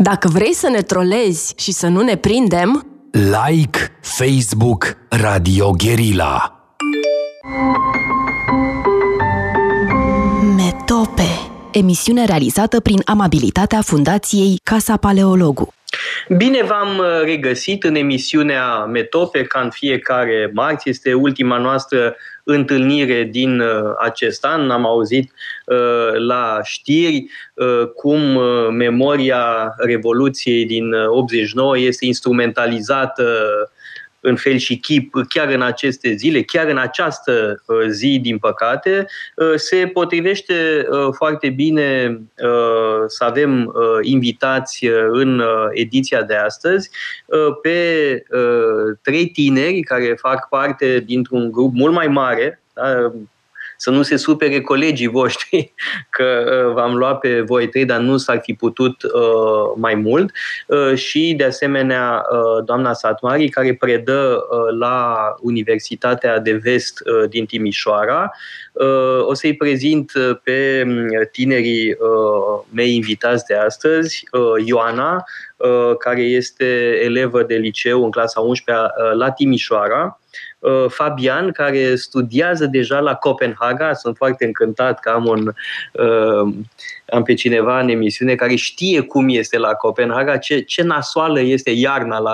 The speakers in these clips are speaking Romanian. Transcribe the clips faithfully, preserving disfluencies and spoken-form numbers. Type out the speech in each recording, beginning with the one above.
Dacă vrei să ne trolezi și să nu ne prindem, like Facebook Radio Guerilla. Metope. Emisiune realizată prin amabilitatea Fundației Casa Paleologu. Bine v-am regăsit în emisiunea Metope, ca în fiecare marți. Este ultima noastră întâlnire din acest an. Am auzit la știri cum memoria Revoluției din optzeci și nouă este instrumentalizată în fel și chip chiar în aceste zile, chiar în această zi, din păcate. Se potrivește foarte bine să avem invitați în ediția de astăzi pe trei tineri care fac parte dintr-un grup mult mai mare. Să nu se supere colegii voștri că v-am luat pe voi trei, dar nu s-ar fi putut uh, mai mult. Uh, și, de asemenea, uh, doamna Satmari, care predă uh, la Universitatea de Vest uh, din Timișoara. Uh, o să-i prezint pe tinerii uh, mei invitați de astăzi, uh, Ioana, uh, care este elevă de liceu în clasa a unsprezecea uh, la Timișoara, Fabian, care studiază deja la Copenhaga. Sunt foarte încântat că am, un, am pe cineva în emisiune care știe cum este la Copenhaga, ce, ce nasoală este iarna la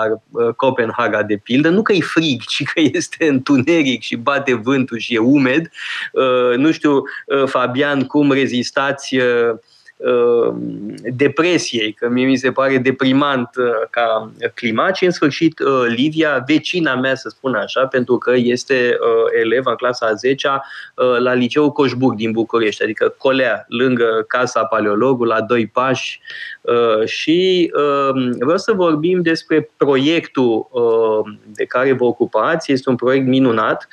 Copenhaga, de pildă. Nu că e frig, ci că este întuneric și bate vântul și e umed. Nu știu, Fabian, cum rezistați depresiei, că mie mi se pare deprimant ca climat. Și, în sfârșit, Livia, vecina mea, să spun așa, pentru că este elevă în clasa a zecea la Liceul Coșbuc din București, adică colea lângă Casa Paleologu, la doi pași. Și vreau să vorbim despre proiectul de care vă ocupați. Este un proiect minunat,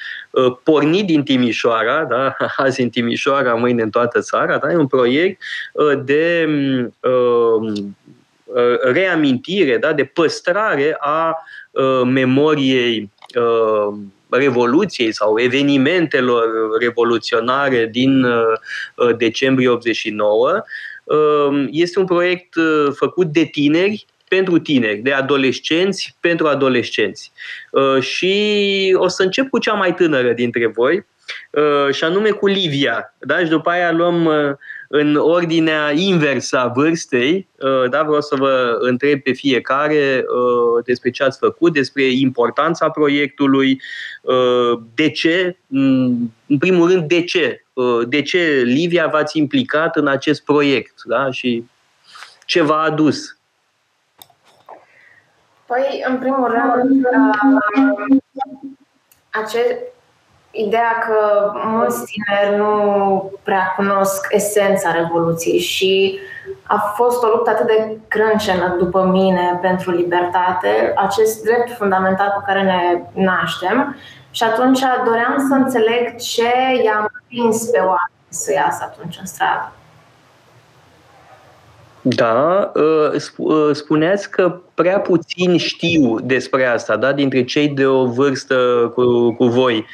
pornit din Timișoara, da? Azi în Timișoara, mâine în toată țara, da? E un proiect de uh, reamintire, da? De păstrare a uh, memoriei uh, Revoluției sau evenimentelor revoluționare din uh, decembrie optzeci și nouă. Uh, este un proiect uh, făcut de tineri, pentru tineri, de adolescenți, pentru adolescenți. Uh, și o să încep cu cea mai tânără dintre voi, uh, și anume cu Livia. Da? Și după aia luăm uh, în ordinea inversă a vârstei, da, vreau să vă întreb pe fiecare despre ce ați făcut, despre importanța proiectului, de ce, în primul rând, de ce, de ce Livia v-ați implicat în acest proiect, da, și ce v-a adus? Păi, în primul rând, acest... ideea că mulți tineri nu prea cunosc esența Revoluției și a fost o luptă atât de crâncenă, după mine, pentru libertate, acest drept fundamental cu care ne naștem, și atunci doream să înțeleg ce i-a împins pe oameni să iasă atunci în stradă. Da, spuneați că prea puțin știu despre asta, da, dintre cei de o vârstă cu, cu voi.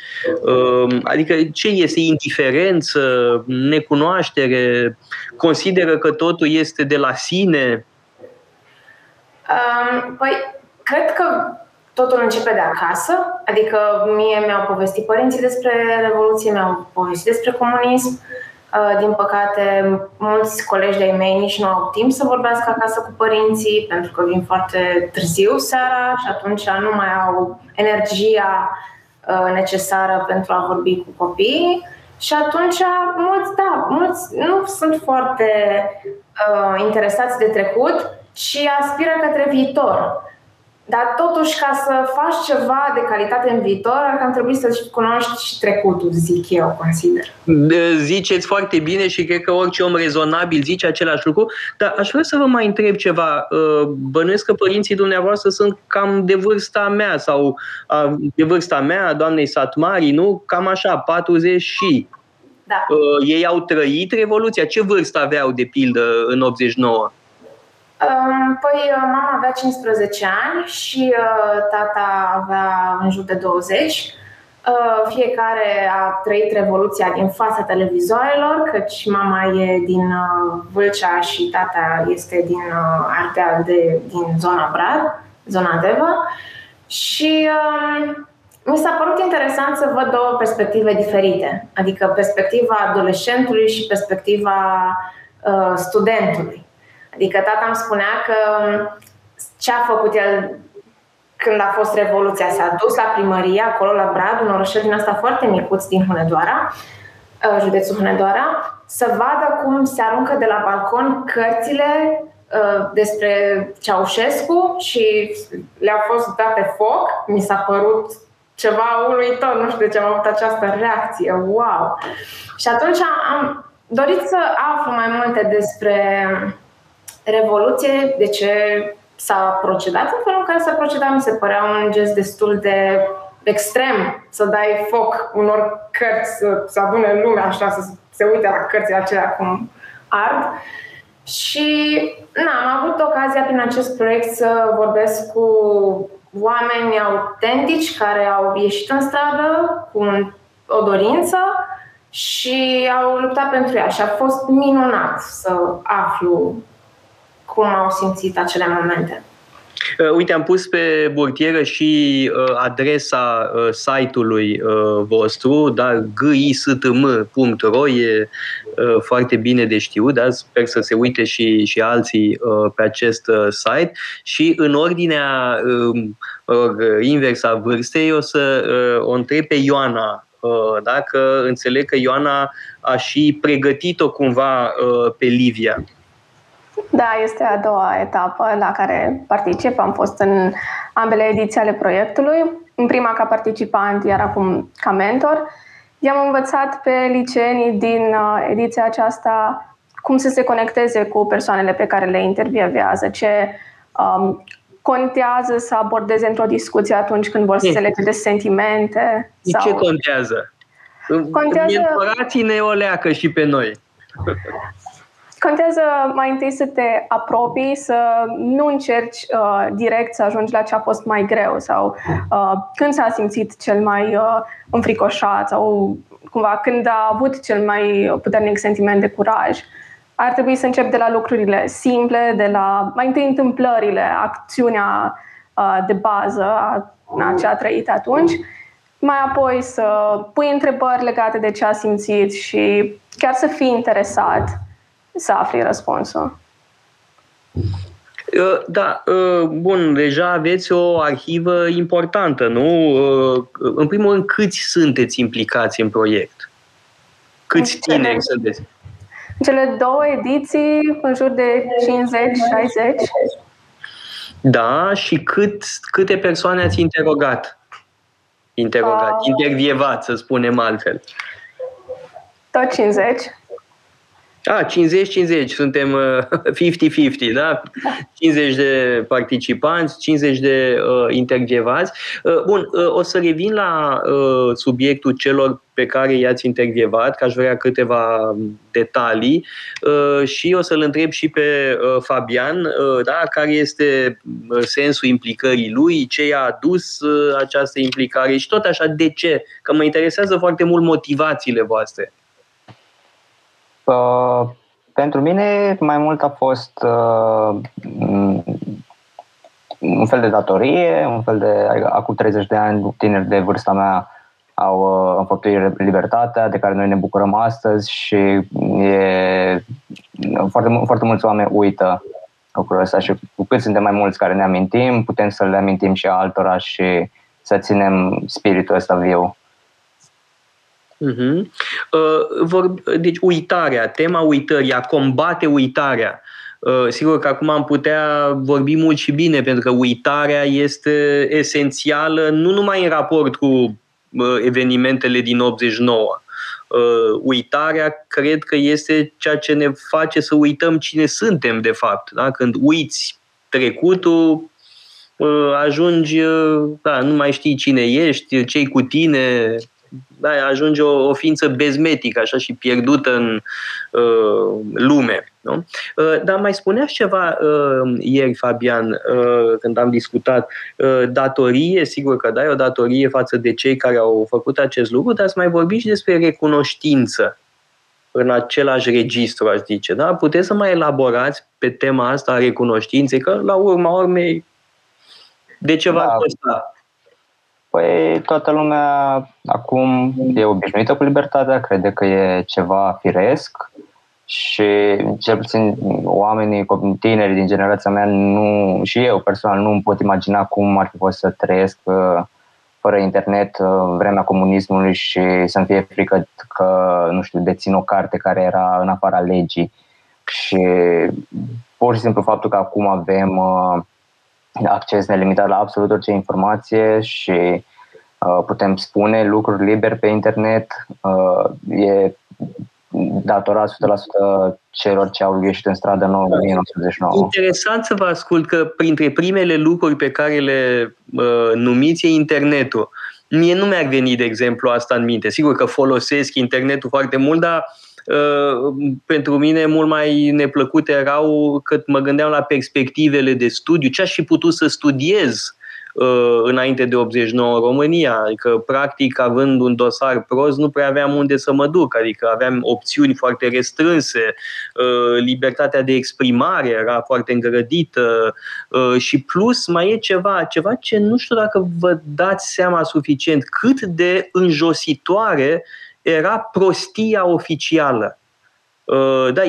Adică ce este indiferență, necunoaștere, consideră că totul este de la sine? Păi, cred că totul începe de acasă, adică mie mi-au povestit părinții despre Revoluție, mi-au povestit despre comunism. Din păcate, mulți colegi de-ai mei nici nu au timp să vorbească acasă cu părinții, pentru că vin foarte târziu seara și atunci nu mai au energia necesară pentru a vorbi cu copiii. Și atunci mulți, da, mulți nu sunt foarte uh, interesați de trecut și aspiră către viitor. Dar totuși, ca să faci ceva de calitate în viitor, ar cam trebui să-ți cunoști și trecutul, zic eu, consider. Ziceți foarte bine și cred că orice om rezonabil zice același lucru. Dar aș vrea să vă mai întreb ceva. Bănuiesc că părinții dumneavoastră sunt cam de vârsta mea sau de vârsta mea, doamnei Satmari, nu? Cam așa, patruzeci și... Da. Ei au trăit Revoluția. Ce vârstă aveau, de pildă, în optzeci și nouă? Păi mama avea cincisprezece ani și tata avea în jur de douăzeci. Fiecare a trăit revoluția din fața televizoarelor, căci mama e din Vâlcea și tata este din Ardeal, de, din zona Brad, zona Deva. Și uh, mi s-a părut interesant să văd două perspective diferite, adică perspectiva adolescentului și perspectiva uh, studentului. Adică tata îmi spunea că ce a făcut el când a fost revoluția, s-a dus la primărie, acolo la Brad, un orășel din asta foarte micuț din Hunedoara, județul Hunedoara, să vadă cum se aruncă de la balcon cărțile uh, despre Ceaușescu și le-au fost date foc. Mi s-a părut ceva uluitor, nu știu de ce am avut această reacție, wow! Și atunci am dorit să aflu mai multe despre revoluție, de ce s-a procedat în felul în care s-a procedat. Mi se părea un gest destul de extrem să dai foc unor cărți, să, să adune lumea așa, să se uite la cărțile acelea cum ard. Și na, am avut ocazia prin acest proiect să vorbesc cu oameni autentici care au ieșit în stradă cu un, o dorință și au luptat pentru ea. Și a fost minunat să aflu cum au simțit acele momente. Uite, am pus pe burtieră și uh, adresa uh, site-ului uh, vostru, dar g i s t m punct r o e uh, foarte bine de știut, dar sper să se uite și, și alții uh, pe acest uh, site. Și în ordinea uh, inversa vârstei o să uh, o întreb pe Ioana, uh, dacă înțeleg că Ioana a și pregătit-o cumva uh, pe Livia. Da, este a doua etapă la care particip. Am fost în ambele ediții ale proiectului. În prima ca participant, iar acum ca mentor. I-am învățat pe liceenii din ediția aceasta cum să se conecteze cu persoanele pe care le intervievează, ce um, contează să abordeze într-o discuție atunci când vor să se lege de sentimente. Sau... Ce contează? contează... Mentorații-ne o leacă și pe noi. Contează mai întâi să te apropii, să nu încerci uh, direct să ajungi la ce a fost mai greu sau uh, când s-a simțit cel mai uh, înfricoșat sau cumva când a avut cel mai puternic sentiment de curaj. Ar trebui să începi de la lucrurile simple, de la mai întâi întâmplările, acțiunea uh, de bază a, a ce a trăit atunci, mai apoi să pui întrebări legate de ce a simțit și chiar să fii interesat să afli răspunsul. Da, bun, deja aveți o arhivă importantă, nu? În primul rând, câți sunteți implicați în proiect? Câți tineri sunteți? În cele două ediții, în jur de cincizeci șaizeci. Da, și cât, câte persoane ați interogat? Interogat, uh, intervievat, să spunem altfel. Tot cincizeci. Ah, cincizeci cincizeci, suntem cincizeci cincizeci, da? cincizeci de participanți, cincizeci de uh, intervievați. Uh, bun, uh, o să revin la uh, subiectul celor pe care i-ați intervievat, că aș vrea câteva detalii uh, și o să-l întreb și pe uh, Fabian, uh, da, care este sensul implicării lui, ce i-a adus uh, această implicare și tot așa, de ce? Că mă interesează foarte mult motivațiile voastre. Uh, pentru mine mai mult a fost uh, un fel de datorie, un fel de, acum treizeci de ani, tineri de vârsta mea au uh, înfăptuit libertatea de care noi ne bucurăm astăzi și e, foarte, foarte mulți oameni uită lucrul ăsta și cu cât suntem mai mulți care ne amintim, putem să le amintim și altora și să ținem spiritul ăsta viu. Uh-huh. Uh, vor, deci uitarea, tema uitării, a combate uitarea. Uh, sigur că acum am putea vorbi mult și bine, pentru că uitarea este esențială nu numai în raport cu uh, evenimentele din optzeci și nouă. Uh, uitarea cred că este ceea ce ne face să uităm cine suntem de fapt. Da? Când uiți trecutul, uh, ajungi, uh, da, nu mai știi cine ești, ce-i cu tine... Da, ajunge o, o ființă bezmetică, așa, și pierdută în uh, lume. Nu? Dar mai spuneați ceva ieri, Fabian, când am discutat datorie, sigur că da, e o datorie față de cei care au făcut acest lucru, dar ați mai vorbit și despre recunoștință în același registru, aș zice. Da? Puteți să mai elaborați pe tema asta a recunoștinței, că la urma urmei de ceva da. Ăsta. Păi toată lumea acum e obișnuită cu libertatea, crede că e ceva firesc și cel puțin oamenii, tinerii din generația mea nu, și eu personal nu îmi pot imagina cum ar fi fost să trăiesc fără internet vremea comunismului și să-mi fie frică că, nu știu, dețin o carte care era în afara legii. Și pur și simplu faptul că acum avem acces nelimitat la absolut orice informație și uh, putem spune lucruri liber pe internet, uh, e datorat o sută la sută celor ce au ieșit în stradă în nouăsprezece optzeci și nouă. Interesant să vă ascult că printre primele lucruri pe care le uh, numiți e internetul. Mie nu mi-ar veni, de exemplu, asta în minte. Sigur că folosesc internetul foarte mult, dar Uh, pentru mine mult mai neplăcute erau cât mă gândeam la perspectivele de studiu, ce aș fi putut să studiez uh, înainte de optzeci și nouă în România, adică practic având un dosar prost nu prea aveam unde să mă duc, adică aveam opțiuni foarte restrânse, uh, libertatea de exprimare era foarte îngrădită uh, și plus mai e ceva, ceva ce nu știu dacă vă dați seama suficient cât de înjositoare era prostia oficială, da,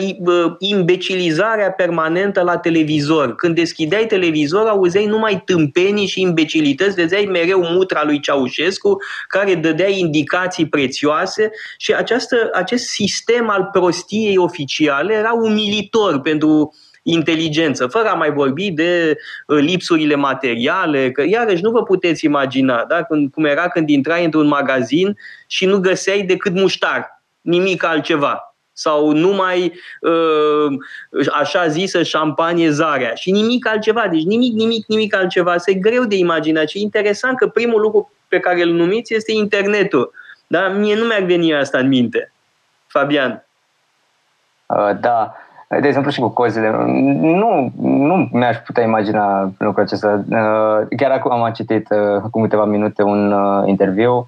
imbecilizarea permanentă la televizor. Când deschideai televizor, auzeai numai tâmpenii și imbecilități, vedeai mereu mutra lui Ceaușescu, care dădea indicații prețioase și această, acest sistem al prostiei oficiale era umilitor pentru inteligență, fără a mai vorbi de lipsurile materiale, că iarăși nu vă puteți imagina, da? Cum era când intrai într-un magazin și nu găseai decât muștar, nimic altceva. Sau numai așa zisă șampanie zarea și nimic altceva, deci nimic, nimic, nimic altceva. Asta e greu de imaginat și e interesant că primul lucru pe care îl numiți este internetul. Dar mie nu mi-ar veni asta în minte. Fabian. Uh, da. De exemplu și cu cozile, nu, nu mi-aș putea imagina lucrul acesta. Chiar acum am citit, acum câteva minute, un interviu,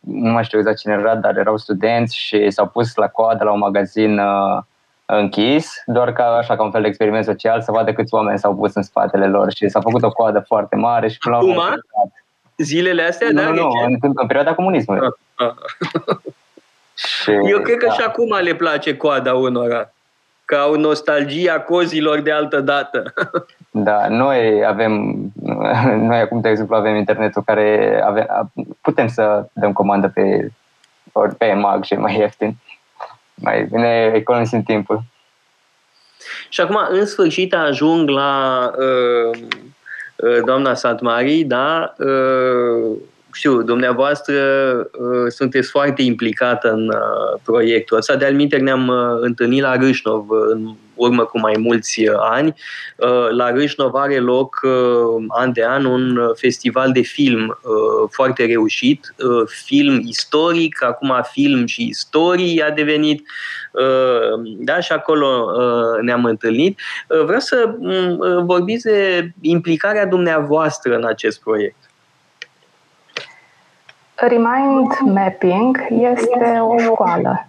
nu mai știu exact cine era, dar erau studenți și s-au pus la coadă la un magazin închis, doar ca așa, ca un fel de experiment social, să vadă câți oameni s-au pus în spatele lor și s-a făcut o coadă foarte mare și până la urmă... Zilele astea? Nu, nu, nu în, în perioada comunismului. Și, eu cred că da. Și acum le place coada unora. Că au nostalgia cozilor de altă dată. Da, noi avem, noi acum, de exemplu, avem internetul care avem, putem să dăm comandă pe, ori pe eMAG și mai ieftin. Mai bine economisim timpul. Și acum, în sfârșit, ajung la uh, doamna Santmari, da? Uh, știu, dumneavoastră sunteți foarte implicată în proiectul ăsta. De altminteri ne-am întâlnit la Râșnov în urmă cu mai mulți ani. La Râșnov are loc an de an un festival de film foarte reușit, film istoric, acum film și istorie a devenit. Da, și acolo ne-am întâlnit. Vreau să vorbiți de implicarea dumneavoastră în acest proiect. Remind Mapping este o școală.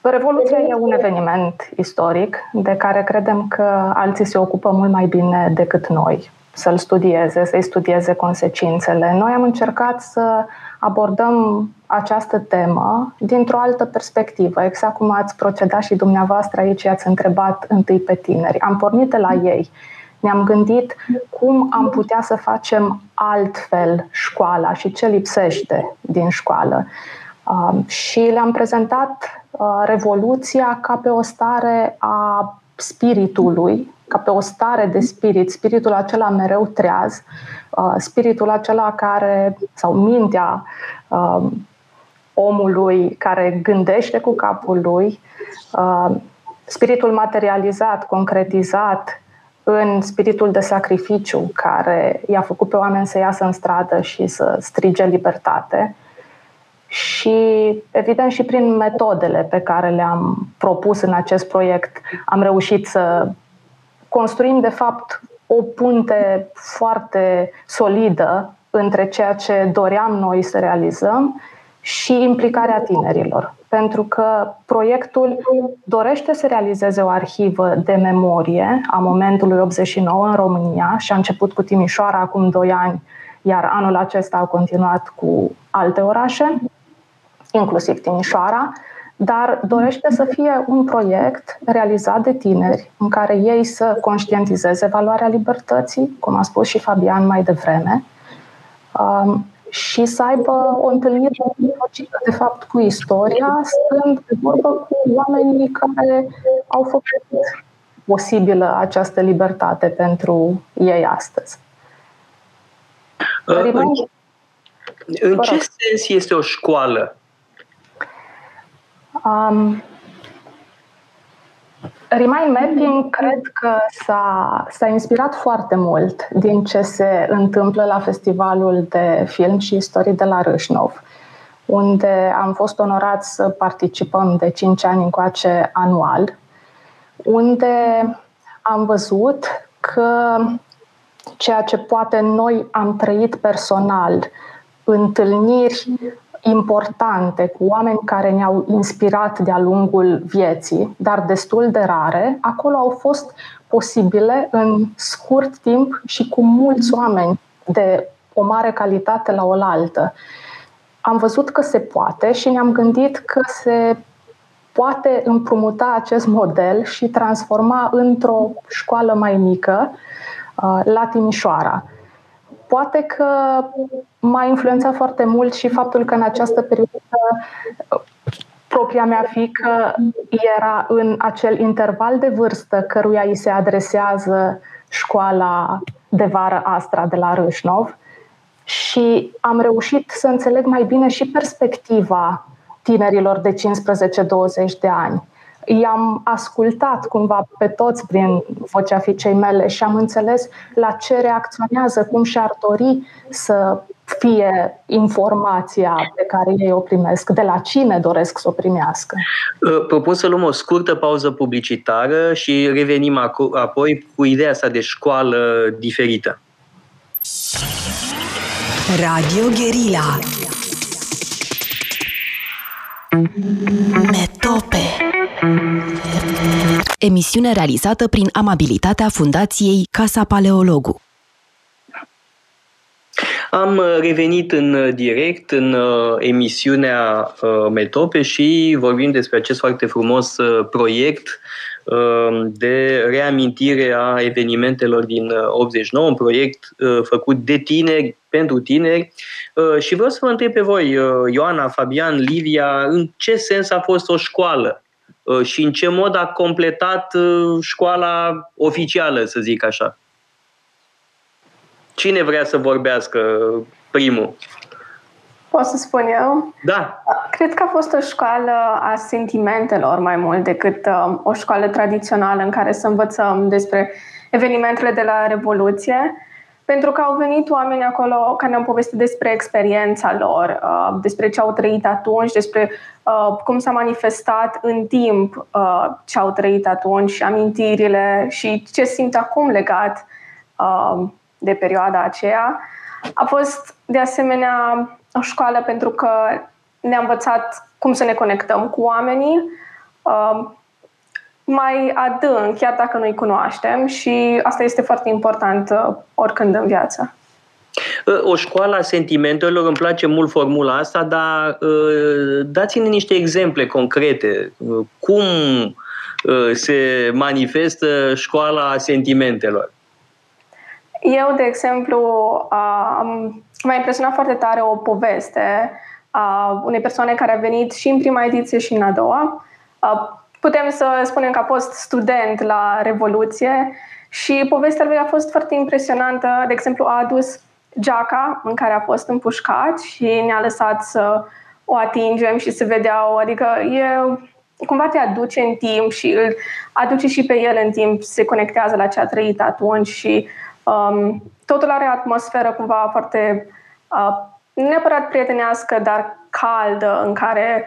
Revoluția e un eveniment istoric de care credem că alții se ocupă mult mai bine decât noi, să-l studieze, să-i studieze consecințele. Noi am încercat să abordăm această temă dintr-o altă perspectivă, exact cum ați procedat și dumneavoastră aici, i-ați întrebat întâi pe tineri. Am pornit de la ei. Ne-am gândit cum am putea să facem altfel școala și ce lipsește din școală. Și le-am prezentat Revoluția ca pe o stare a spiritului, ca pe o stare de spirit, spiritul acela mereu treaz, spiritul acela care, sau mintea omului care gândește cu capul lui, spiritul materializat, concretizat, în spiritul de sacrificiu care i-a făcut pe oameni să iasă în stradă și să strige libertate. și, evident, și prin metodele pe care le-am propus în acest proiect, am reușit să construim, de fapt, o punte foarte solidă între ceea ce doream noi să realizăm și implicarea tinerilor. Pentru că proiectul dorește să realizeze o arhivă de memorie a momentului optzeci și nouă în România și a început cu Timișoara acum doi ani, iar anul acesta au continuat cu alte orașe, inclusiv Timișoara, dar dorește să fie un proiect realizat de tineri în care ei să conștientizeze valoarea libertății, cum a spus și Fabian mai devreme, și să aibă o întâlnire de fapt cu istoria, stând de vorbă cu oamenii care au făcut posibilă această libertate pentru ei astăzi. În, în ce sens este o școală? Um, Remind Mapping cred că s-a, s-a inspirat foarte mult din ce se întâmplă la Festivalul de Film și Istorie de la Râșnov, unde am fost onorați să participăm de cinci ani încoace anual, unde am văzut că ceea ce poate noi am trăit personal, întâlniri importante cu oameni care ne-au inspirat de-a lungul vieții, dar destul de rare, acolo au fost posibile în scurt timp și cu mulți oameni de o mare calitate la oaltă. Am văzut că se poate și ne-am gândit că se poate împrumuta acest model și transforma într-o școală mai mică la Timișoara. Poate că m-a influențat foarte mult și faptul că în această perioadă propria mea fiică era în acel interval de vârstă căruia îi se adresează școala de vară Astra de la Râșnov și am reușit să înțeleg mai bine și perspectiva tinerilor de cincisprezece douăzeci de ani. I-am ascultat cumva pe toți prin vocea fiicei mele și am înțeles la ce reacționează, cum și-ar dori să fie informația pe care ei o primesc, de la cine doresc să o primească. Propun să luăm o scurtă pauză publicitară și revenim apoi cu ideea asta de școală diferită. Radio Guerilla Metope. Emisiune realizată prin amabilitatea Fundației Casa Paleologu. Am revenit în direct în emisiunea Metope și vorbim despre acest foarte frumos proiect de reamintire a evenimentelor din optzeci și nouă, un proiect făcut de tineri, pentru tineri. Și vreau să vă întreb pe voi, Ioana, Fabian, Livia, în ce sens a fost o școală? Și în ce mod a completat școala oficială, să zic așa? Cine vrea să vorbească primul? Pot să spun eu? Da. Cred că a fost o școală a sentimentelor mai mult decât o școală tradițională în care să învățăm despre evenimentele de la Revoluție, pentru că au venit oameni acolo care ne-au povestit despre experiența lor, despre ce au trăit atunci, despre cum s-a manifestat în timp ce au trăit atunci, amintirile și ce simt acum legat de perioada aceea. A fost, de asemenea, o școală pentru că ne-a învățat cum să ne conectăm cu oamenii mai adânc, chiar dacă nu-i cunoaștem, și asta este foarte important oricând în viață. O școală a sentimentelor, îmi place mult formula asta, dar dați-ne niște exemple concrete. Cum se manifestă școala sentimentelor? Eu, de exemplu, am, m-a impresionat foarte tare o poveste a unei persoane care a venit și în prima ediție și în a doua. Putem să spunem că a fost student la Revoluție și povestea lui a fost foarte impresionantă. De exemplu, a adus geaca în care a fost împușcat și ne-a lăsat să o atingem și să vedeau. Adică e, cumva te aduce în timp și îl aduce și pe el în timp, se conectează la ce a trăit atunci și um, totul are o atmosferă cumva foarte uh, neapărat prietenească, dar caldă, în care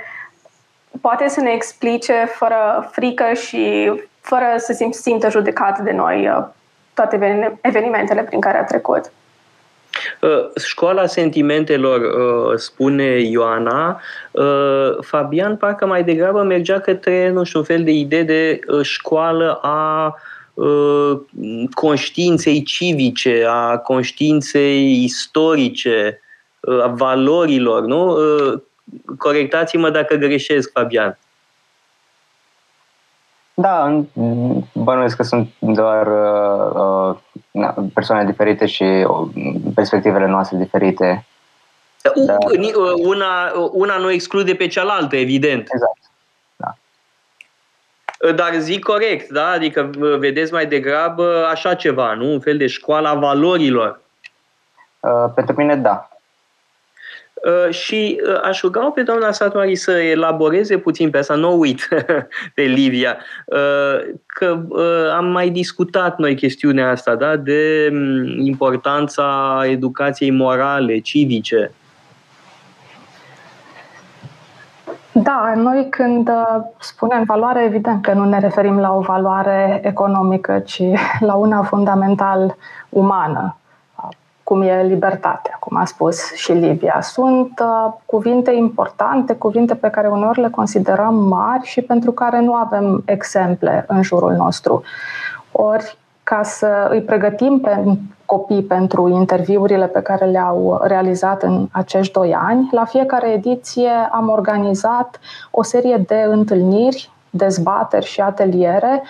poate să ne explice fără frică și fără să se simtă judecat de noi toate evenimentele prin care a trecut. Școala sentimentelor, spune Ioana, Fabian parcă mai degrabă mergea către, nu știu, un fel de idee de școală a conștiinței civice, a conștiinței istorice, a valorilor, nu? Corectați-mă dacă greșesc, Fabian. Da, bănuiesc că sunt doar uh, uh, persoane diferite și perspectivele noastre diferite. Da. Una, una nu exclude pe cealaltă, evident. Exact. Da. Dar zic corect, da? Adică vedeți mai degrabă așa ceva, nu? Un fel de școală a valorilor. Uh, pentru mine, da. Și aș ruga pe doamna Satuari să elaboreze puțin pe asta, nu uit pe Livia, că am mai discutat noi chestiunea asta, da? De importanța educației morale, civice. Da, noi când spunem valoare, evident că nu ne referim la o valoare economică, ci la una fundamental umană, cum e libertatea, cum a spus și Livia. Sunt uh, cuvinte importante, cuvinte pe care uneori le considerăm mari și pentru care nu avem exemple în jurul nostru. Ori, ca să îi pregătim pe copii pentru interviurile pe care le-au realizat în acești doi ani, la fiecare ediție am organizat o serie de întâlniri, dezbateri și ateliere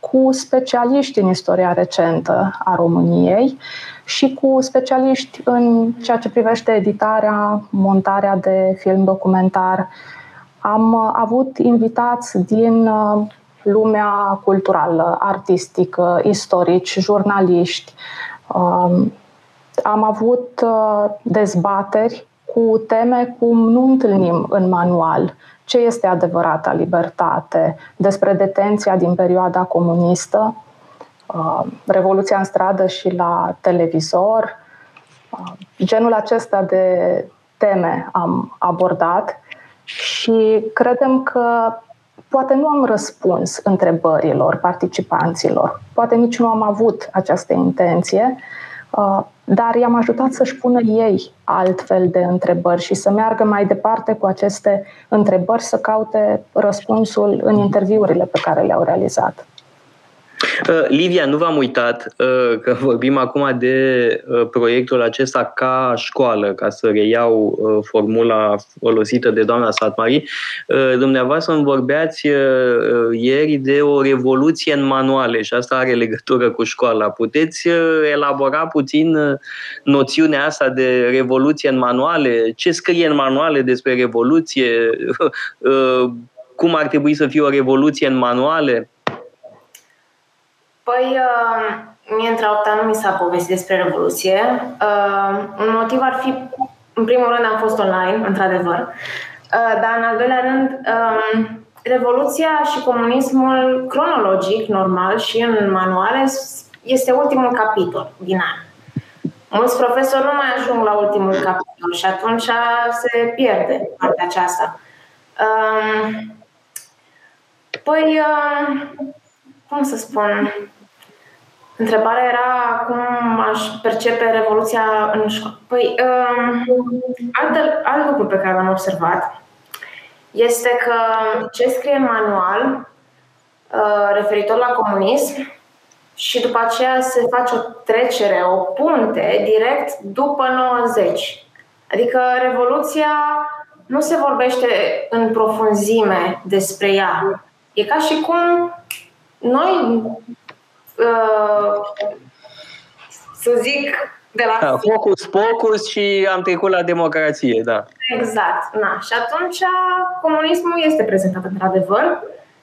cu specialiști în istoria recentă a României și cu specialiști în ceea ce privește editarea, montarea de film documentar. Am avut invitați din lumea culturală, artistică, istorici, jurnaliști. Am avut dezbateri cu teme cum nu întâlnim în manual. Ce este adevărata libertate, despre detenția din perioada comunistă, revoluția în stradă și la televizor. Genul acesta de teme am abordat și credem că poate nu am răspuns întrebărilor participanților, poate nici nu am avut această intenție, dar i-am ajutat să-și pună ei altfel de întrebări și să meargă mai departe cu aceste întrebări, să caute răspunsul în interviurile pe care le-au realizat. Livia, nu v-am uitat că vorbim acum de proiectul acesta ca școală, ca să reiau formula folosită de doamna Satmari. Dumneavoastră îmi vorbeați ieri de o revoluție în manuale și asta are legătură cu școala. Puteți elabora puțin noțiunea asta de revoluție în manuale? Ce scrie în manuale despre revoluție? Cum ar trebui să fie o revoluție în manuale? Păi, mie între opt ani nu mi s-a povestit despre Revoluție. Un motiv ar fi, în primul rând, am fost online, într-adevăr. Dar, în al doilea rând, Revoluția și comunismul cronologic, normal și în manuale, este ultimul capitol din an. Mulți profesori nu mai ajung la ultimul capitol și atunci se pierde partea aceasta. Păi... Cum să spun? Întrebarea era cum aș percepe Revoluția în școală. Păi, um, alt, alt lucru pe care l-am observat este că ce scrie în manual uh, referitor la comunism și după aceea se face o trecere, o punte direct după nouăzeci. Adică Revoluția nu se vorbește în profunzime despre ea. E ca și cum noi, uh, să zic, de la... Da, focus, focus și am trecut la democrație, da. Exact, na. Și atunci comunismul este prezentat într-adevăr,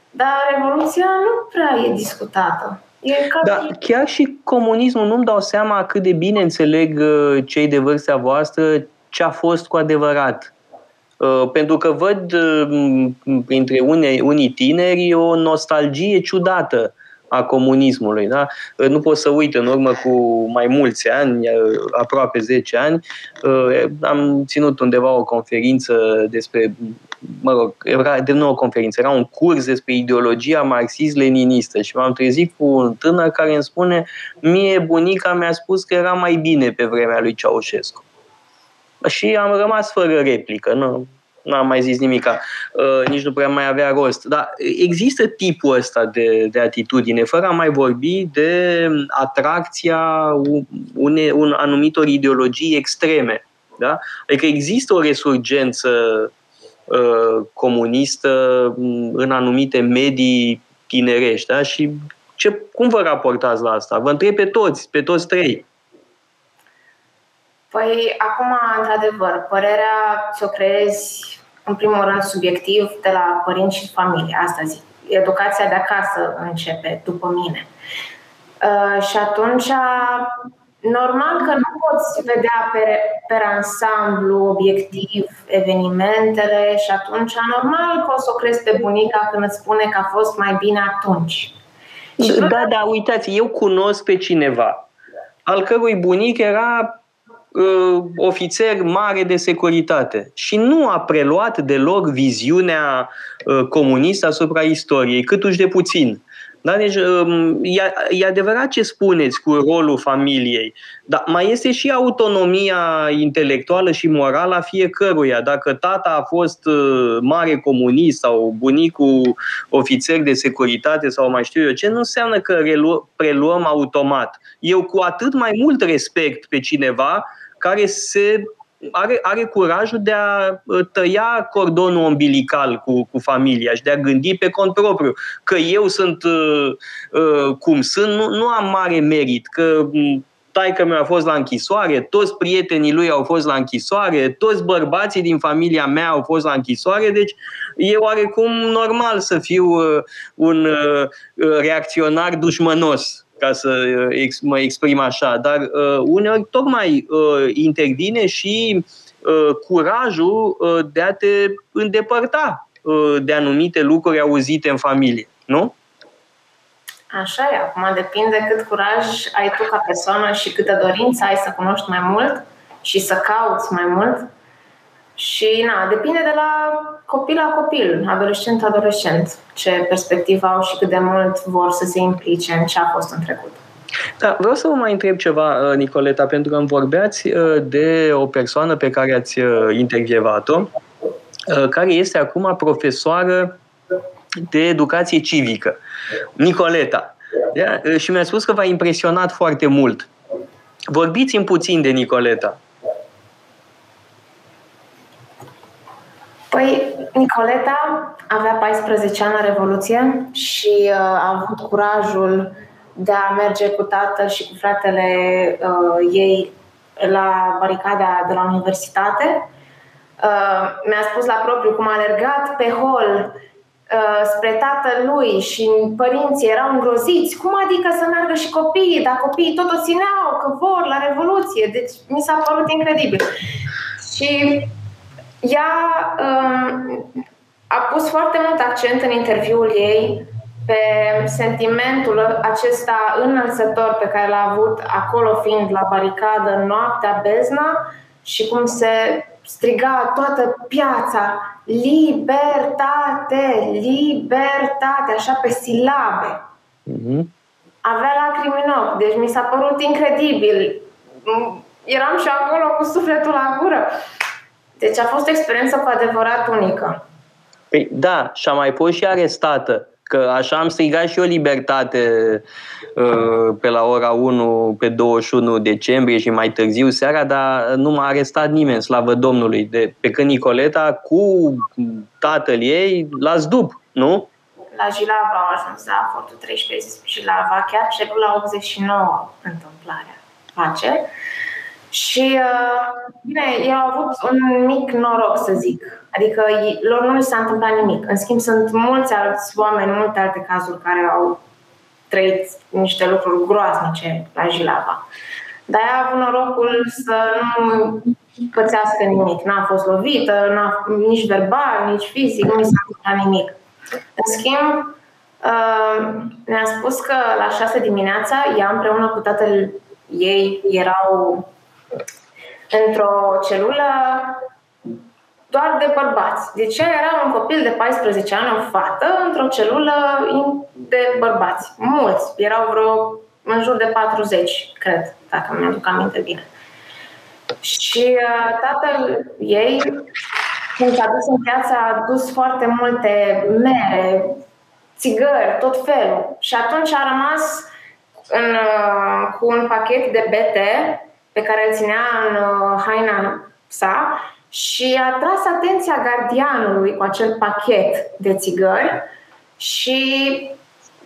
dar Revoluția nu prea e discutată. E ca da, fi... Chiar și comunismul, nu-mi dau seama cât de bine înțeleg cei de vârsta voastră ce a fost cu adevărat. Pentru că văd printre unii tineri o nostalgie ciudată a comunismului. Da? Nu pot să uit, în urmă cu mai mulți ani, aproape zece ani, am ținut undeva o conferință despre, mă rog, era de nouă conferință, era un curs despre ideologia marxist-leninistă și m-am trezit cu un tânăr care îmi spune: mie bunica mi-a spus că era mai bine pe vremea lui Ceaușescu. Și am rămas fără replică, nu? N-am mai zis nimica, uh, nici nu prea mai avea rost. Dar există tipul ăsta de, de atitudine, fără a mai vorbi de atracția une, un, anumitor ideologii extreme. Da? Adică există o resurgență uh, comunistă în anumite medii tinerești. Da? Și ce, cum vă raportați la asta? Vă întreb pe toți, pe toți trei. Păi, acum, într-adevăr, părerea ți-o creezi, în primul rând, subiectiv, de la părinți și familie. Asta zic. Educația de acasă începe, după mine. Uh, și atunci, normal că nu poți vedea pe, pe ansamblu, obiectiv, evenimentele și atunci, normal că o să o crezi pe bunica când îți spune că a fost mai bine atunci. Și da, da, da, uitați, eu cunosc pe cineva al cărui bunic era ofițer mare de securitate și nu a preluat deloc viziunea comunistă asupra istoriei, cât uși de puțin. Da? Deci, e adevărat ce spuneți cu rolul familiei, dar mai este și autonomia intelectuală și morală a fiecăruia. Dacă tata a fost mare comunist sau bunicul ofițer de securitate sau mai știu eu ce, nu înseamnă că relu- preluăm automat. Eu cu atât mai mult respect pe cineva care se are, are curajul de a tăia cordonul umbilical cu, cu familia și de a gândi pe cont propriu. Că eu sunt uh, cum sunt, nu, nu am mare merit, că taică meu a fost la închisoare, toți prietenii lui au fost la închisoare, toți bărbații din familia mea au fost la închisoare, deci e oarecum normal să fiu uh, un uh, reacționar dușmănos, ca să mă exprim așa, dar uneori tocmai intervine și curajul de a te îndepărta de anumite lucruri auzite în familie, nu? Așa e, acum depinde cât curaj ai tu ca persoană și câtă dorință ai să cunoști mai mult și să cauți mai mult și na, depinde de la copil la copil, adolescent adolescent, ce perspectivă au și cât de mult vor să se implice în ce a fost în trecut. Da, vreau să vă mai întreb ceva, Nicoleta, pentru că îmi vorbeați de o persoană pe care ați intervievat-o, care este acum profesoară de educație civică, Nicoleta. Da? Și mi-a spus că v-a impresionat foarte mult. Vorbiți-mi puțin de Nicoleta. Păi, Nicoleta avea paisprezece ani la Revoluție și uh, a avut curajul de a merge cu tatăl și cu fratele uh, ei la baricada de la universitate. Uh, mi-a spus la propriu cum a alergat pe hol uh, spre tatălui și părinții erau îngroziți. Cum adică să meargă și copiii, dar copiii tot o țineau că vor la Revoluție. Deci mi s-a părut incredibil. Și ea um, a pus foarte mult accent în interviul ei pe sentimentul acesta înălțător pe care l-a avut acolo fiind la baricadă, noaptea, bezna și cum se striga toată piața: libertate, libertate, așa pe silabe. Mm-hmm. Avea lacrimi în ochi, deci mi s-a părut incredibil. Eram și acolo cu sufletul la gură. Deci a fost o experiență cu adevărat unică. Păi, da, și a mai fost și arestată, că așa am strigat și eu libertate pe la ora unu, pe douăzeci și unu decembrie și mai târziu seara, dar nu m-a arestat nimeni, slavă Domnului, de, pe când Nicoleta cu tatăl ei la Zdup, nu? La Jilava au ajuns la fortul treisprezece Jilava, chiar celula optzeci și nouă întâmplarea face. Și, bine, ei au avut un mic noroc, să zic. Adică lor nu li s-a întâmplat nimic. În schimb, sunt mulți alți oameni, multe alte cazuri care au trăit niște lucruri groaznice la Jilava. Dar ea a avut norocul să nu pățească nimic. N-a fost lovită, n-a, nici verbal, nici fizic, nu li s-a întâmplat nimic. În schimb, ne-a spus că la șase dimineața ea împreună cu tatăl ei erau într-o celulă doar de bărbați. Deci ea era un copil de paisprezece ani, o fată, într-o celulă de bărbați. Mulți. Erau vreo în jur de patruzeci, cred, dacă mi-aduc aminte bine. Și tatăl ei, când s-a dus în viață, a dus foarte multe mere, țigări, tot felul. Și atunci a rămas în, cu un pachet de bete pe care îl ținea în haina sa și a tras atenția gardianului cu acel pachet de țigări și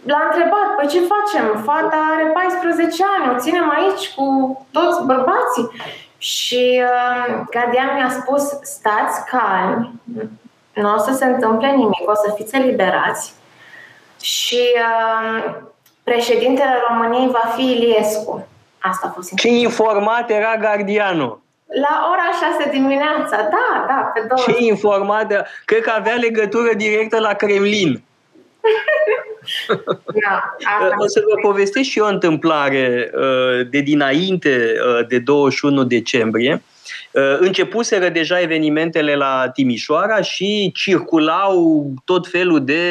l-a întrebat, păi ce facem? Fata are paisprezece ani, o ținem aici cu toți bărbații? Și uh, gardianul mi-a spus, stați calmi, nu o să se întâmple nimic, o să fiți eliberați. Și uh, președintele României va fi Iliescu. Asta a fost. Ce informat era gardianul? La ora șase dimineața, da, da, pe două. Ce informat? Cred că avea legătură directă la Kremlin. Da, o să vă povestesc și eu o întâmplare de dinainte de douăzeci și unu decembrie. Începuseră deja evenimentele la Timișoara și circulau tot felul de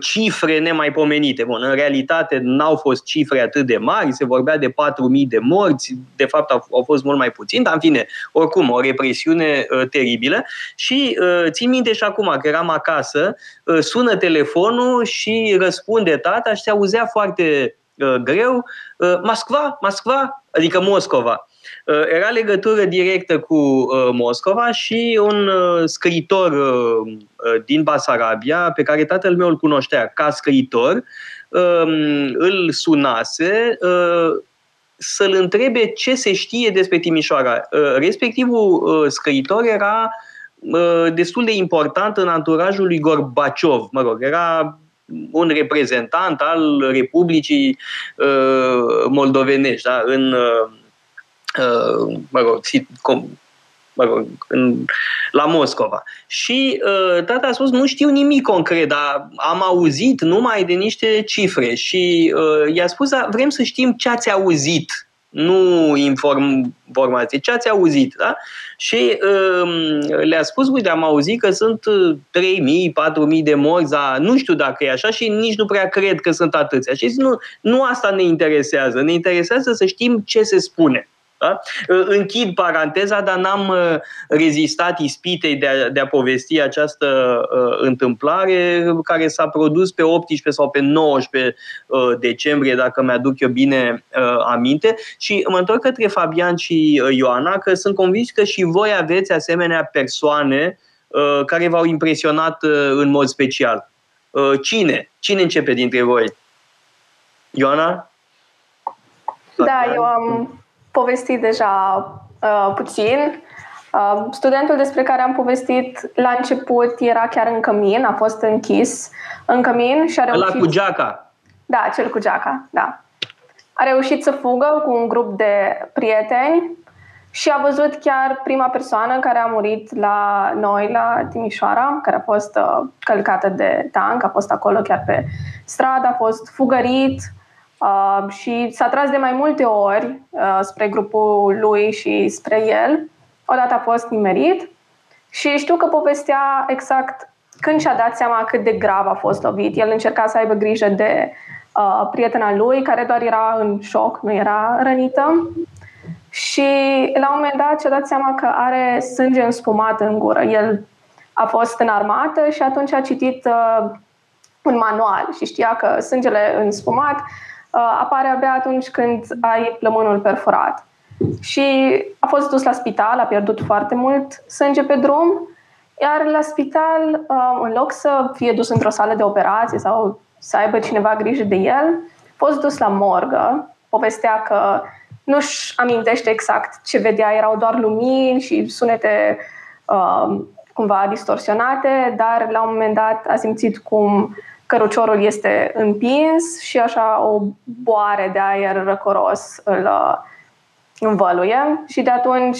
cifre nemaipomenite. Bun, în realitate n-au fost cifre atât de mari, se vorbea de patru mii de morți, de fapt au fost mult mai puțini, dar în fine, oricum, o represiune uh, teribilă. Și uh, țin minte și acum, că eram acasă, uh, sună telefonul și răspunde tata și se auzea foarte uh, greu, uh, Moscova, Moscova, adică Moscova. Uh, era legătură directă cu uh, Moscova și un uh, scriitor uh, din Basarabia, pe care tatăl meu îl cunoștea ca scriitor, îl sunase să-l întrebe ce se știe despre Timișoara. Respectivul scriitor era destul de important în anturajul lui Gorbaciov. Mă rog, era un reprezentant al Republicii Moldovenești, da? În, mă rog, Mă rog, în, la Moscova. Și uh, tata a spus, nu știu nimic concret, dar am auzit numai de niște cifre. Și uh, i-a spus, da, vrem să știm ce ați auzit, nu inform, informație, ce ați auzit. Da? Și uh, le-a spus, uite, am auzit că sunt trei mii, patru mii de morți, dar nu știu dacă e așa și nici nu prea cred că sunt atâția. Și nu, nu asta ne interesează, ne interesează să știm ce se spune. Da? Închid paranteza, dar n-am rezistat ispitei de a, de a povesti această uh, întâmplare care s-a produs pe optsprezece sau pe nouăsprezece uh, decembrie, dacă mi-aduc eu bine uh, aminte. Și mă întorc către Fabian și Ioana, că sunt convins că și voi aveți asemenea persoane uh, care v-au impresionat uh, în mod special. Uh, cine? Cine începe dintre voi? Ioana? Fabian? Da, eu am povestit deja uh, puțin. Uh, studentul despre care am povestit la început era chiar în cămin, a fost închis în cămin și a reușit... Ăla cu geaca. Da, cel cu geaca, da. A reușit să fugă cu un grup de prieteni și a văzut chiar prima persoană care a murit la noi, la Timișoara, care a fost uh, călcată de tank, a fost acolo chiar pe stradă, a fost fugărit. Uh, și s-a tras de mai multe ori uh, spre grupul lui și spre el. Odată a fost nimerit și știu că povestea exact când și-a dat seama cât de grav a fost lovit. El încerca să aibă grijă de uh, prietena lui, care doar era în șoc, nu era rănită. Și la un moment dat și-a dat seama că are sânge înspumat în gură. El a fost în armată și atunci a citit uh, un manual și știa că sângele înspumat apare abia atunci când ai plămânul perforat. Și a fost dus la spital, a pierdut foarte mult sânge pe drum, iar la spital, în loc să fie dus într-o sală de operație sau să aibă cineva grijă de el, a fost dus la morgă. Povestea că nu-și amintește exact ce vedea, erau doar lumini și sunete cumva distorsionate, dar la un moment dat a simțit cum căruciorul este împins și așa o boare de aer răcoros îl învăluie și de atunci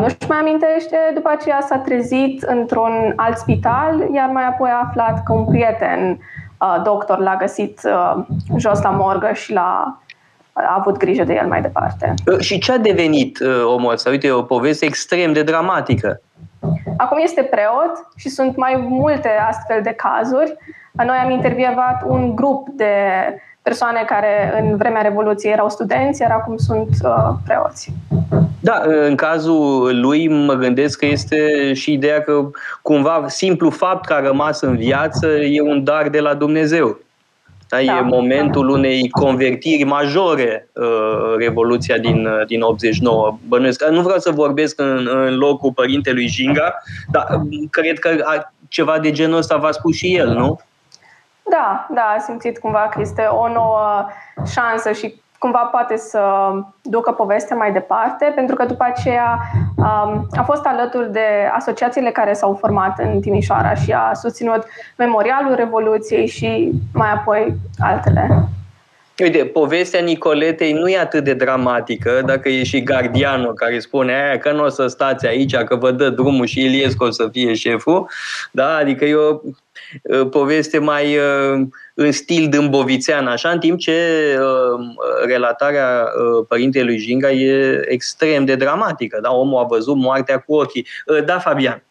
nu-și mai amintește. După aceea s-a trezit într-un alt spital, iar mai apoi a aflat că un prieten uh, doctor l-a găsit uh, jos la morgă și l-a a avut grijă de el mai departe. Și ce a devenit uh, omul ăsta? Uite, e o poveste extrem de dramatică. Acum este preot și sunt mai multe astfel de cazuri. Noi am intervievat un grup de persoane care în vremea Revoluției erau studenți, iar acum sunt uh, preoți. Da, în cazul lui mă gândesc că este și ideea că cumva simplu fapt că a rămas în viață e un dar de la Dumnezeu. Da, da, e momentul unei convertiri majore, Revoluția din, din optzeci și nouă. Bănuiesc. Nu vreau să vorbesc în, în locul părintelui Jinga, dar cred că ceva de genul ăsta v-a spus și el, nu? Da, da, a simțit cumva că este o nouă șansă și cumva poate să ducă povestea mai departe, pentru că după aceea a fost alături de asociațiile care s-au format în Timișoara și a susținut Memorialul Revoluției și mai apoi altele. Uite, povestea Nicoletei nu e atât de dramatică, dacă e și gardianul care spune aia că nu o să stați aici, că vă dă drumul și Iliescu o să fie șeful, da? Adică e o poveste mai în stil dâmbovițean, așa, în timp ce relatarea părintelui Jinga e extrem de dramatică, da? Omul a văzut moartea cu ochii. Da, Fabian?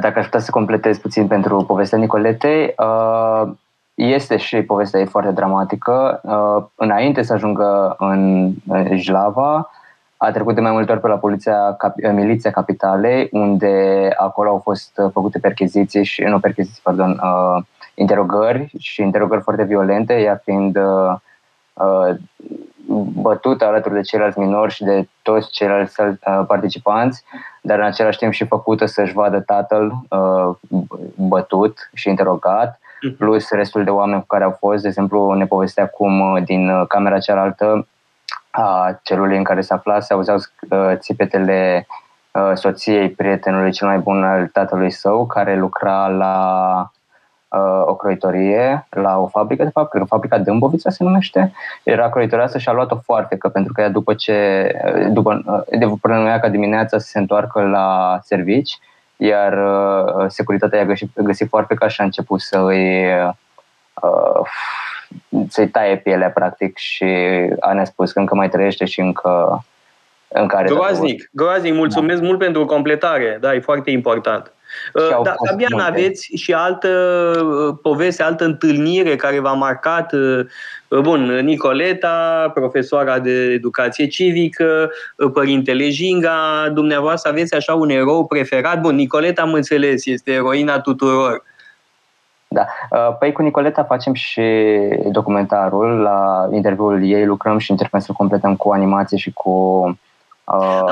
Dacă aș putea să completez puțin pentru povestea Nicoletei... Este și povestea ei foarte dramatică. Înainte să ajungă în Jlava, a trecut de mai multe ori pe la poliția, miliția capitalei, unde acolo au fost făcute percheziții și, nu percheziții, pardon, interogări și interogări foarte violente, ea fiind bătută alături de ceilalți minori și de toți ceilalți participanți, dar în același timp și făcută să-și vadă tatăl bătut și interogat, plus restul de oameni cu care au fost. De exemplu, ne povestea cum din camera cealaltă a celulei în care se afla se auzeau țipetele soției prietenului cel mai bun al tatălui său, care lucra la o croitorie, la o fabrică, de fapt, fabrica Dâmbovița se numește. Era croitoreasă și a luat-o foarfecă, pentru că ea după ce după, de prănuia ca dimineața să se întoarcă la servici, iar uh, securitatea i-a găsit, găsit foarfeca și a început să îi, uh, să-i taie pielea, practic, și a ne spus că încă mai trăiește și încă, încă are... Groaznic, groaznic, mulțumesc da. mult pentru completare, da, e foarte important. Uh, Dar, Fabian, aveți și altă uh, poveste, altă întâlnire care v-a marcat? Uh, bun, Nicoleta, profesoara de educație civică, uh, părintele Jinga, dumneavoastră aveți așa un erou preferat? Bun, Nicoleta, am înțeles, este eroina tuturor. Da, uh, păi cu Nicoleta facem și documentarul, la interviul ei lucrăm și încercăm să-l completăm cu animație și cu...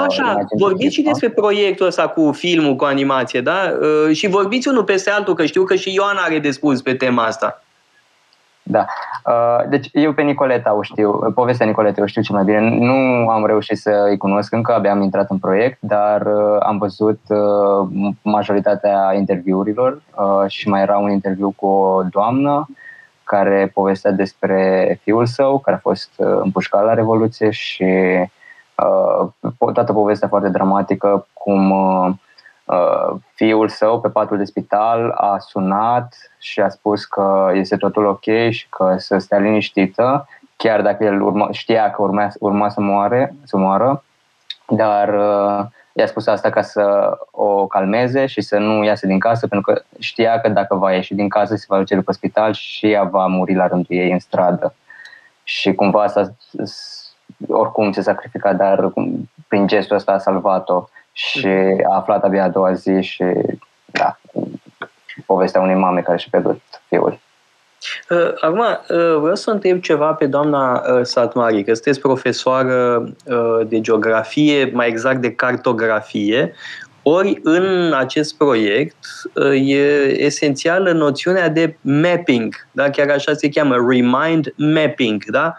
Așa, vorbiți și despre proiectul ăsta cu filmul, cu animație, da? Și vorbiți unul peste altul, că știu că și Ioana are de spus pe tema asta. Da, deci eu pe Nicoleta o știu, povestea Nicoleta o știu cel mai bine. Nu am reușit să-i cunosc încă, abia am intrat în proiect, dar am văzut majoritatea interviurilor și mai era un interviu cu o doamnă care povestea despre fiul său, care a fost împușcat la Revoluție și... Uh, toată povestea foarte dramatică, cum uh, uh, fiul său pe patul de spital a sunat și a spus că este totul ok și că să stea liniștită, chiar dacă el urma, știa că urma, urma să, moare, să moară, dar uh, i-a spus asta ca să o calmeze și să nu iasă din casă, pentru că știa că dacă va ieși din casă se va duce după spital și ea va muri la rândul ei în stradă. Și cumva asta... oricum se sacrifica, dar prin gestul ăsta a salvat-o și a aflat abia a doua zi și da, povestea unei mame care și-a pierdut fiul. Acum, vreau să întreb ceva pe doamna Satmari, că sunteți profesoară de geografie, mai exact de cartografie, ori în acest proiect e esențială noțiunea de mapping, da? Chiar așa se cheamă, Remind Mapping, da?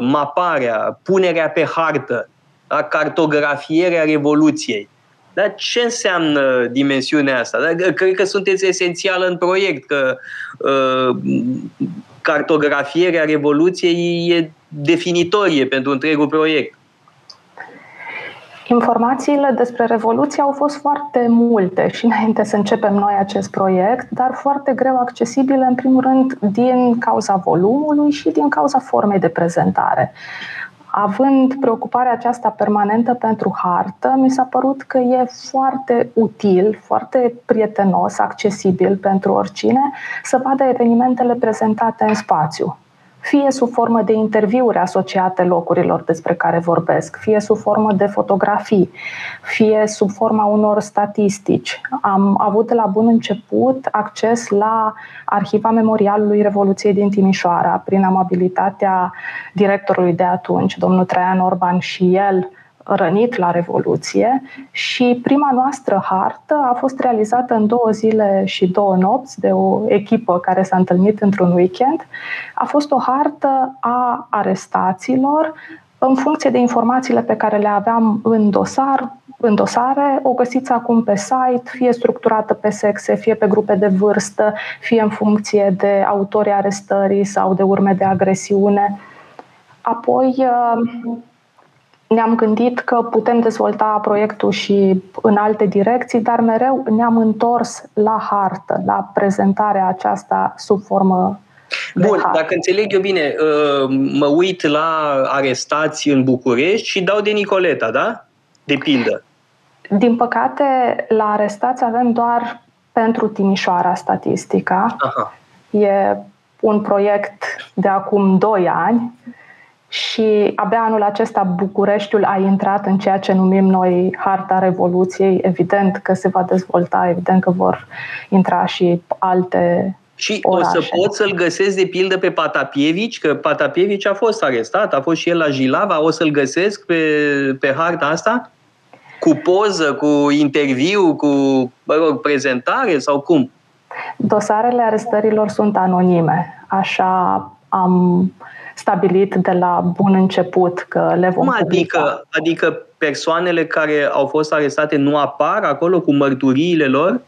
Maparea, punerea pe hartă, da? Cartografierea Revoluției. Dar ce înseamnă dimensiunea asta? Da? Cred că sunteți esențială în proiect, că uh, cartografierea Revoluției e definitorie pentru întregul proiect. Informațiile despre Revoluție au fost foarte multe și înainte să începem noi acest proiect, dar foarte greu accesibile, în primul rând, din cauza volumului și din cauza formei de prezentare. Având preocuparea aceasta permanentă pentru hartă, mi s-a părut că e foarte util, foarte prietenos, accesibil pentru oricine să vadă evenimentele prezentate în spațiu. Fie sub formă de interviuri asociate locurilor despre care vorbesc, fie sub formă de fotografii, fie sub forma unor statistici. Am avut de la bun început acces la Arhiva Memorialului Revoluției din Timișoara, prin amabilitatea directorului de atunci, domnul Traian Orban, și el rănit la Revoluție, și prima noastră hartă a fost realizată în două zile și două nopți de o echipă care s-a întâlnit într-un weekend. A fost o hartă a arestaților în funcție de informațiile pe care le aveam în dosar, în dosare. O găsiți acum pe site, fie structurată pe sexe, fie pe grupe de vârstă, fie în funcție de autorii arestării sau de urme de agresiune. Apoi ne-am gândit că putem dezvolta proiectul și în alte direcții, dar mereu ne-am întors la hartă, la prezentarea aceasta sub formă de Bun, hartă. Dacă înțeleg eu bine, mă uit la arestații în București și dau de Nicoleta, da? De pildă. Din păcate, la arestați avem doar pentru Timișoara statistica. Aha. E un proiect de acum doi ani. Și abia anul acesta Bucureștiul a intrat în ceea ce numim noi Harta Revoluției. Evident că se va dezvolta, evident că vor intra și alte și orașe. O să pot să-l găsesc de pildă pe Patapievici, că Patapievici a fost arestat, a fost și el la Jilava. O să-l găsesc pe, pe harta asta? Cu poză, cu interviu, cu mă rog, prezentare sau cum? Dosarele arestărilor sunt anonime, așa am stabilit de la bun început că le vom publica. Adică, adică persoanele care au fost arestate nu apar acolo cu mărturiile lor?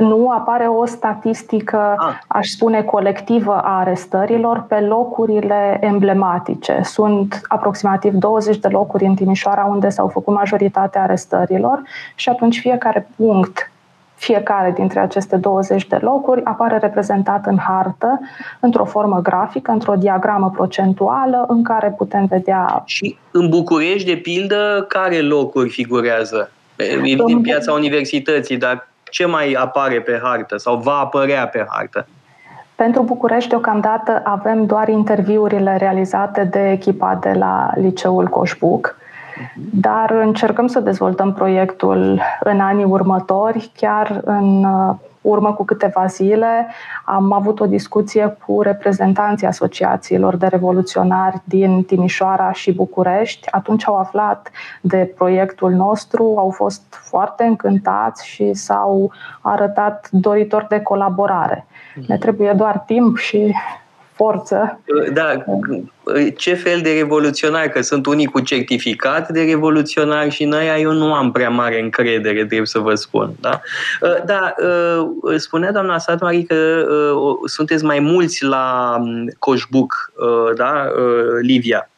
Nu apare o statistică, ah. aș spune, colectivă a arestărilor pe locurile emblematice. Sunt aproximativ douăzeci de locuri în Timișoara unde s-au făcut majoritatea arestărilor și atunci fiecare punct, fiecare dintre aceste douăzeci de locuri apare reprezentat în hartă, într-o formă grafică, într-o diagramă procentuală în care putem vedea... Și în București, de pildă, care locuri figurează? Din Piața Universității, dar ce mai apare pe hartă sau va apărea pe hartă? Pentru București, deocamdată, avem doar interviurile realizate de echipa de la Liceul Coșbuc. Dar încercăm să dezvoltăm proiectul în anii următori. Chiar în urmă cu câteva zile am avut o discuție cu reprezentanții asociațiilor de revoluționari din Timișoara și București. Atunci au aflat de proiectul nostru, au fost foarte încântați și s-au arătat doritori de colaborare. Ne trebuie doar timp și... forță. Da, ce fel de revoluționari? Că sunt unii cu certificat de revoluționari și în aia eu nu am prea mare încredere, trebuie să vă spun. Da, da, spunea doamna Satmari că sunteți mai mulți la Coșbuc, da, Livia?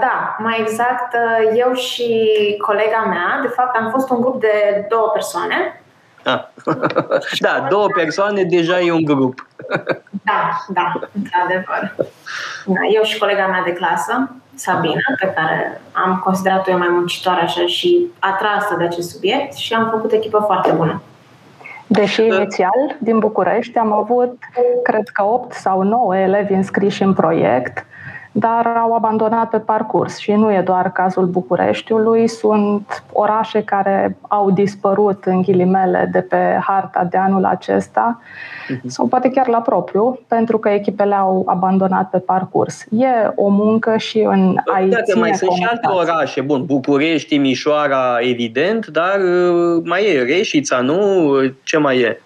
Da, mai exact, eu și colega mea, de fapt am fost un grup de două persoane. Da, două persoane deja e un grup. Da, da, într-adevăr. Da, eu și colega mea de clasă, Sabina, pe care am considerat-o eu mai muncitoare așa și atrasă de acest subiect, și am făcut echipă foarte bună. Deși inițial, din București, am avut, cred că opt sau nouă elevi înscriși în proiect, dar au abandonat pe parcurs și nu e doar cazul Bucureștiului, sunt orașe care au dispărut în ghilimele de pe harta de anul acesta, uh-huh. sau poate chiar la propriu, pentru că echipele au abandonat pe parcurs. E o muncă și în a ține Dacă mai sunt și alte orașe, bun, București, Timișoara, evident, dar mai e Reșița, nu? Ce mai e?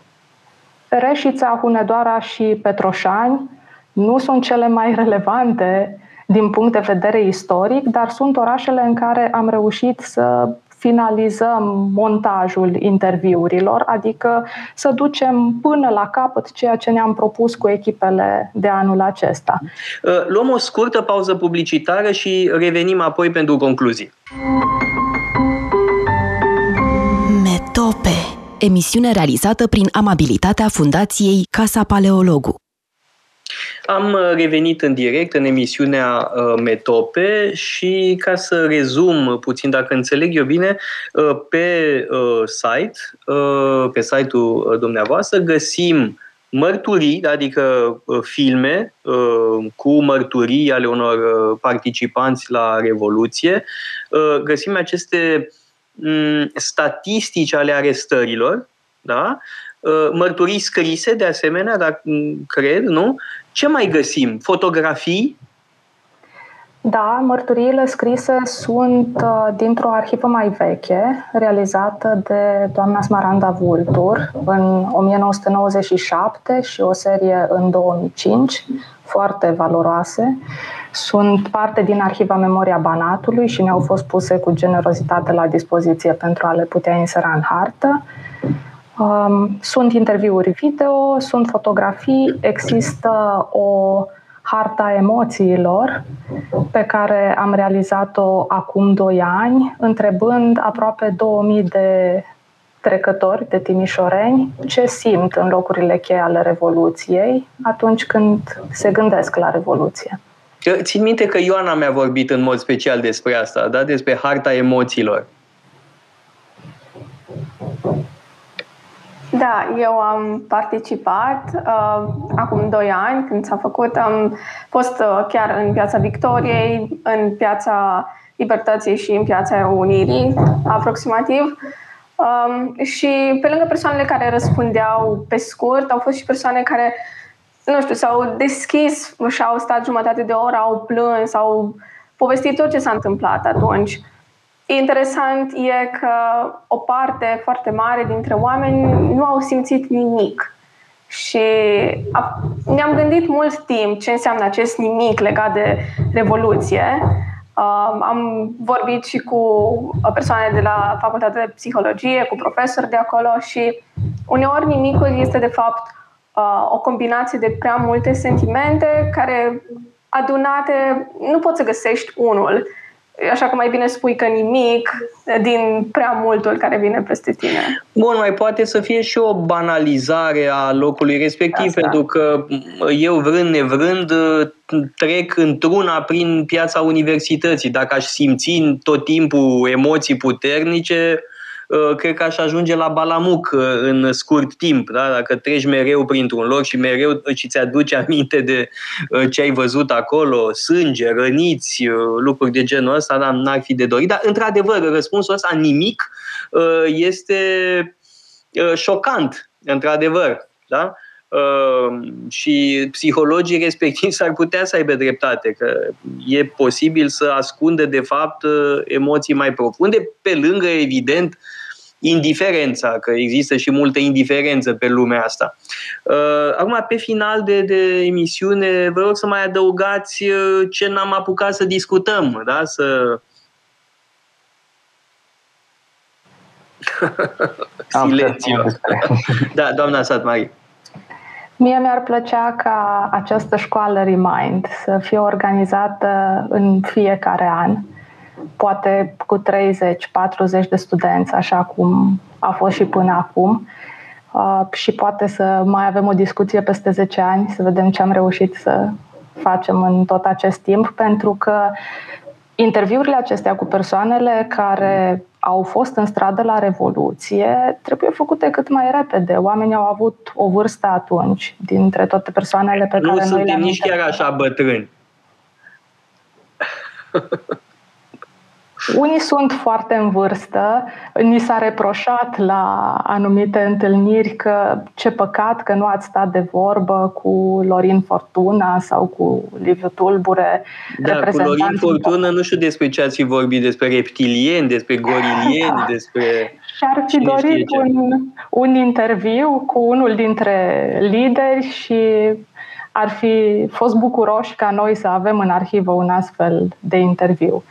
Reșița, Hunedoara și Petroșani nu sunt cele mai relevante din punct de vedere istoric, dar sunt orașele în care am reușit să finalizăm montajul interviurilor, adică să ducem până la capăt ceea ce ne-am propus cu echipele de anul acesta. Luăm o scurtă pauză publicitară și revenim apoi pentru concluzii. Metope, emisiune realizată prin amabilitatea Fundației Casa Paleologu. Am revenit în direct în emisiunea Metope și, ca să rezum puțin, dacă înțeleg eu bine, pe site, pe site-ul dumneavoastră găsim mărturii, adică filme cu mărturii ale unor participanți la Revoluție. Găsim aceste statistici ale arestărilor, da? Mărturii scrise, de asemenea, dar cred, nu? Ce mai găsim? Fotografii? Da, mărturiile scrise sunt dintr-o arhivă mai veche, realizată de doamna Smaranda Vultur în nouăsprezece nouăzeci și șapte și o serie în două mii cinci, foarte valoroase. Sunt parte din Arhiva Memoria Banatului și ne-au fost puse cu generozitate la dispoziție pentru a le putea insera în hartă. Sunt interviuri video, sunt fotografii, există o hartă a emoțiilor pe care am realizat-o acum doi ani, întrebând aproape două mii de trecători, de timișoreni, ce simt în locurile cheie ale Revoluției atunci când se gândesc la Revoluție. Țin minte că Ioana mi-a vorbit în mod special despre asta, da? Despre harta emoțiilor. Da, eu am participat uh, acum doi ani când s-a făcut. Am fost uh, chiar în Piața Victoriei, în Piața Libertății și în Piața Unirii, aproximativ. Um, și pe lângă persoanele care răspundeau pe scurt, au fost și persoane care, nu știu, s-au deschis și au stat jumătate de oră, au plâns, au povestit tot ce s-a întâmplat atunci. Interesant e că o parte foarte mare dintre oameni nu au simțit nimic și ne-am gândit mult timp ce înseamnă acest nimic legat de Revoluție. Am vorbit și cu persoane de la Facultatea de Psihologie, cu profesori de acolo și uneori nimicul este de fapt o combinație de prea multe sentimente care adunate nu poți să găsești unul. Așa că mai bine spui că nimic din prea multul care vine peste tine. Bun, mai poate să fie și o banalizare a locului respectiv, asta, pentru că eu, vrând nevrând, trec într-una prin Piața Universității. Dacă aș simți tot timpul emoții puternice, cred că aș ajunge la balamuc în scurt timp. Da? Dacă treci mereu printr-un loc și mereu îți aduci aminte de ce ai văzut acolo, sânge, răniți, lucruri de genul ăsta, da, n-ar fi de dorit. Dar, într-adevăr, răspunsul ăsta, nimic, este șocant, într-adevăr. Da? Și psihologii respectiv s-ar putea să aibă dreptate, că e posibil să ascundă, de fapt, emoții mai profunde, pe lângă, evident, indiferența, că există și multă indiferență pe lumea asta. Acum, pe final de, de emisiune, vă rog să mai adăugați ce n-am apucat să discutăm, da? Să... Silențiu. Da, doamna Satmari. Mie mi-ar plăcea ca această școală Remind să fie organizată în fiecare an, poate cu treizeci-patruzeci de studenți, așa cum a fost și până acum, și poate să mai avem o discuție peste zece ani, să vedem ce am reușit să facem în tot acest timp, pentru că interviurile acestea cu persoanele care au fost în stradă la Revoluție trebuie făcute cât mai repede. Oamenii au avut o vârstă atunci, dintre toate persoanele pe nu care noi le-am interviu. Nu suntem nici chiar așa bătrâni. Unii sunt foarte în vârstă. Ni s-a reproșat la anumite întâlniri că ce păcat că nu ați stat de vorbă cu Lorin Fortuna sau cu Liviu Tulbure. Da, cu Lorin Fortuna nu știu despre ce ați vorbit, despre reptilieni, despre gorilieni, da, despre... Și-ar fi dorit un, un interviu cu unul dintre lideri și... ar fi fost bucuroși ca noi să avem în arhivă un astfel de interviu.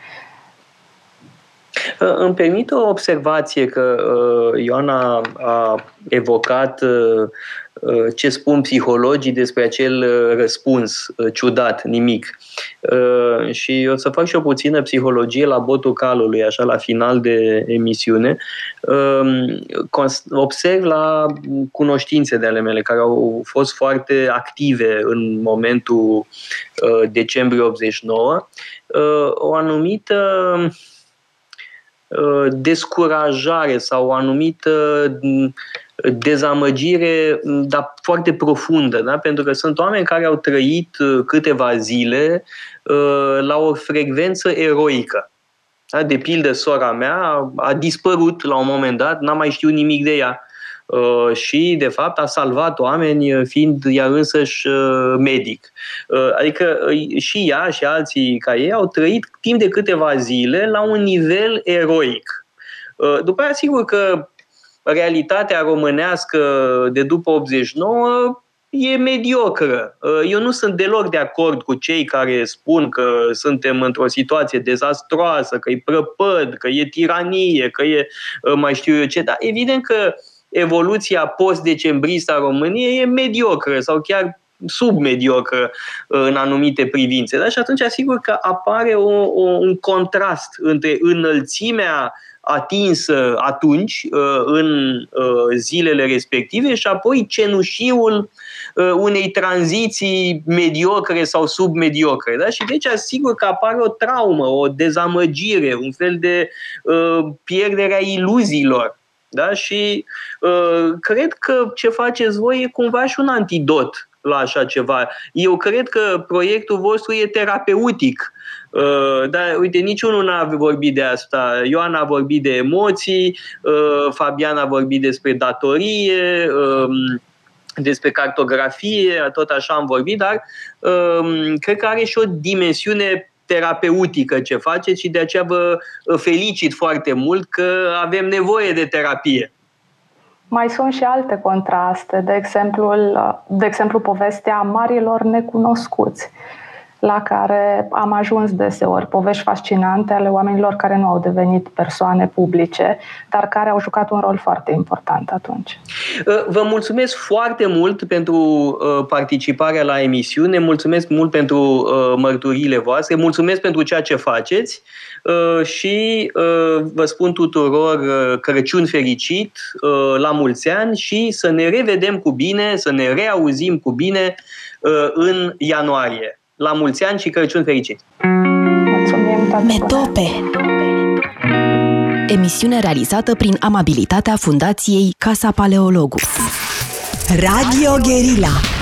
Îmi permit o observație că Ioana a evocat ce spun psihologii despre acel răspuns ciudat, nimic. Și o să fac și o puțină psihologie la botul calului, așa la final de emisiune. Observ la cunoștințe de ale mele, care au fost foarte active în momentul decembrie optzeci și nouă, o anumită descurajare sau o anumită dezamăgire, dar foarte profundă, da? Pentru că sunt oameni care au trăit câteva zile la o frecvență eroică. Da? De pildă, sora mea a dispărut la un moment dat, n-am mai știut nimic de ea și, de fapt, a salvat oameni fiind ea însăși medic. Adică și ea și alții ca ei au trăit timp de câteva zile la un nivel eroic. După aceea, sigur că realitatea românească de după optzeci și nouă e mediocră. Eu nu sunt deloc de acord cu cei care spun că suntem într-o situație dezastroasă, că e prăpăd, că e tiranie, că e mai știu eu ce. Dar evident că evoluția post-decembristă a României e mediocră sau chiar submediocră în anumite privințe. Da? Și atunci asigur că apare o, o, un contrast între înălțimea atinsă atunci în zilele respective și apoi cenușiul unei tranziții mediocre sau submediocre. Da? Și deci asigur că apare o traumă, o dezamăgire, un fel de pierdere a iluziilor. Da? Și cred că ce faceți voi e cumva și un antidot la așa ceva. Eu cred că proiectul vostru e terapeutic. Uh, dar uite, niciunul n-a vorbit de asta. Ioana a vorbit de emoții, uh, Fabian a vorbit despre datorie, uh, despre cartografie, tot așa am vorbit, dar uh, cred că are și o dimensiune terapeutică ce faceți și de aceea vă felicit foarte mult că avem nevoie de terapie. Mai sunt și alte contraste, de exemplu, de exemplu povestea marilor necunoscuți, la care am ajuns deseori, povești fascinante ale oamenilor care nu au devenit persoane publice, dar care au jucat un rol foarte important atunci. Vă mulțumesc foarte mult pentru participarea la emisiune, mulțumesc mult pentru mărturiile voastre, mulțumesc pentru ceea ce faceți și vă spun tuturor Crăciun fericit, la mulți ani și să ne revedem cu bine, să ne reauzim cu bine în ianuarie. La mulți ani și Crăciun fericit! Metope. Emisiune realizată prin amabilitatea Fundației Casa Paleologu. Radio Guerilla.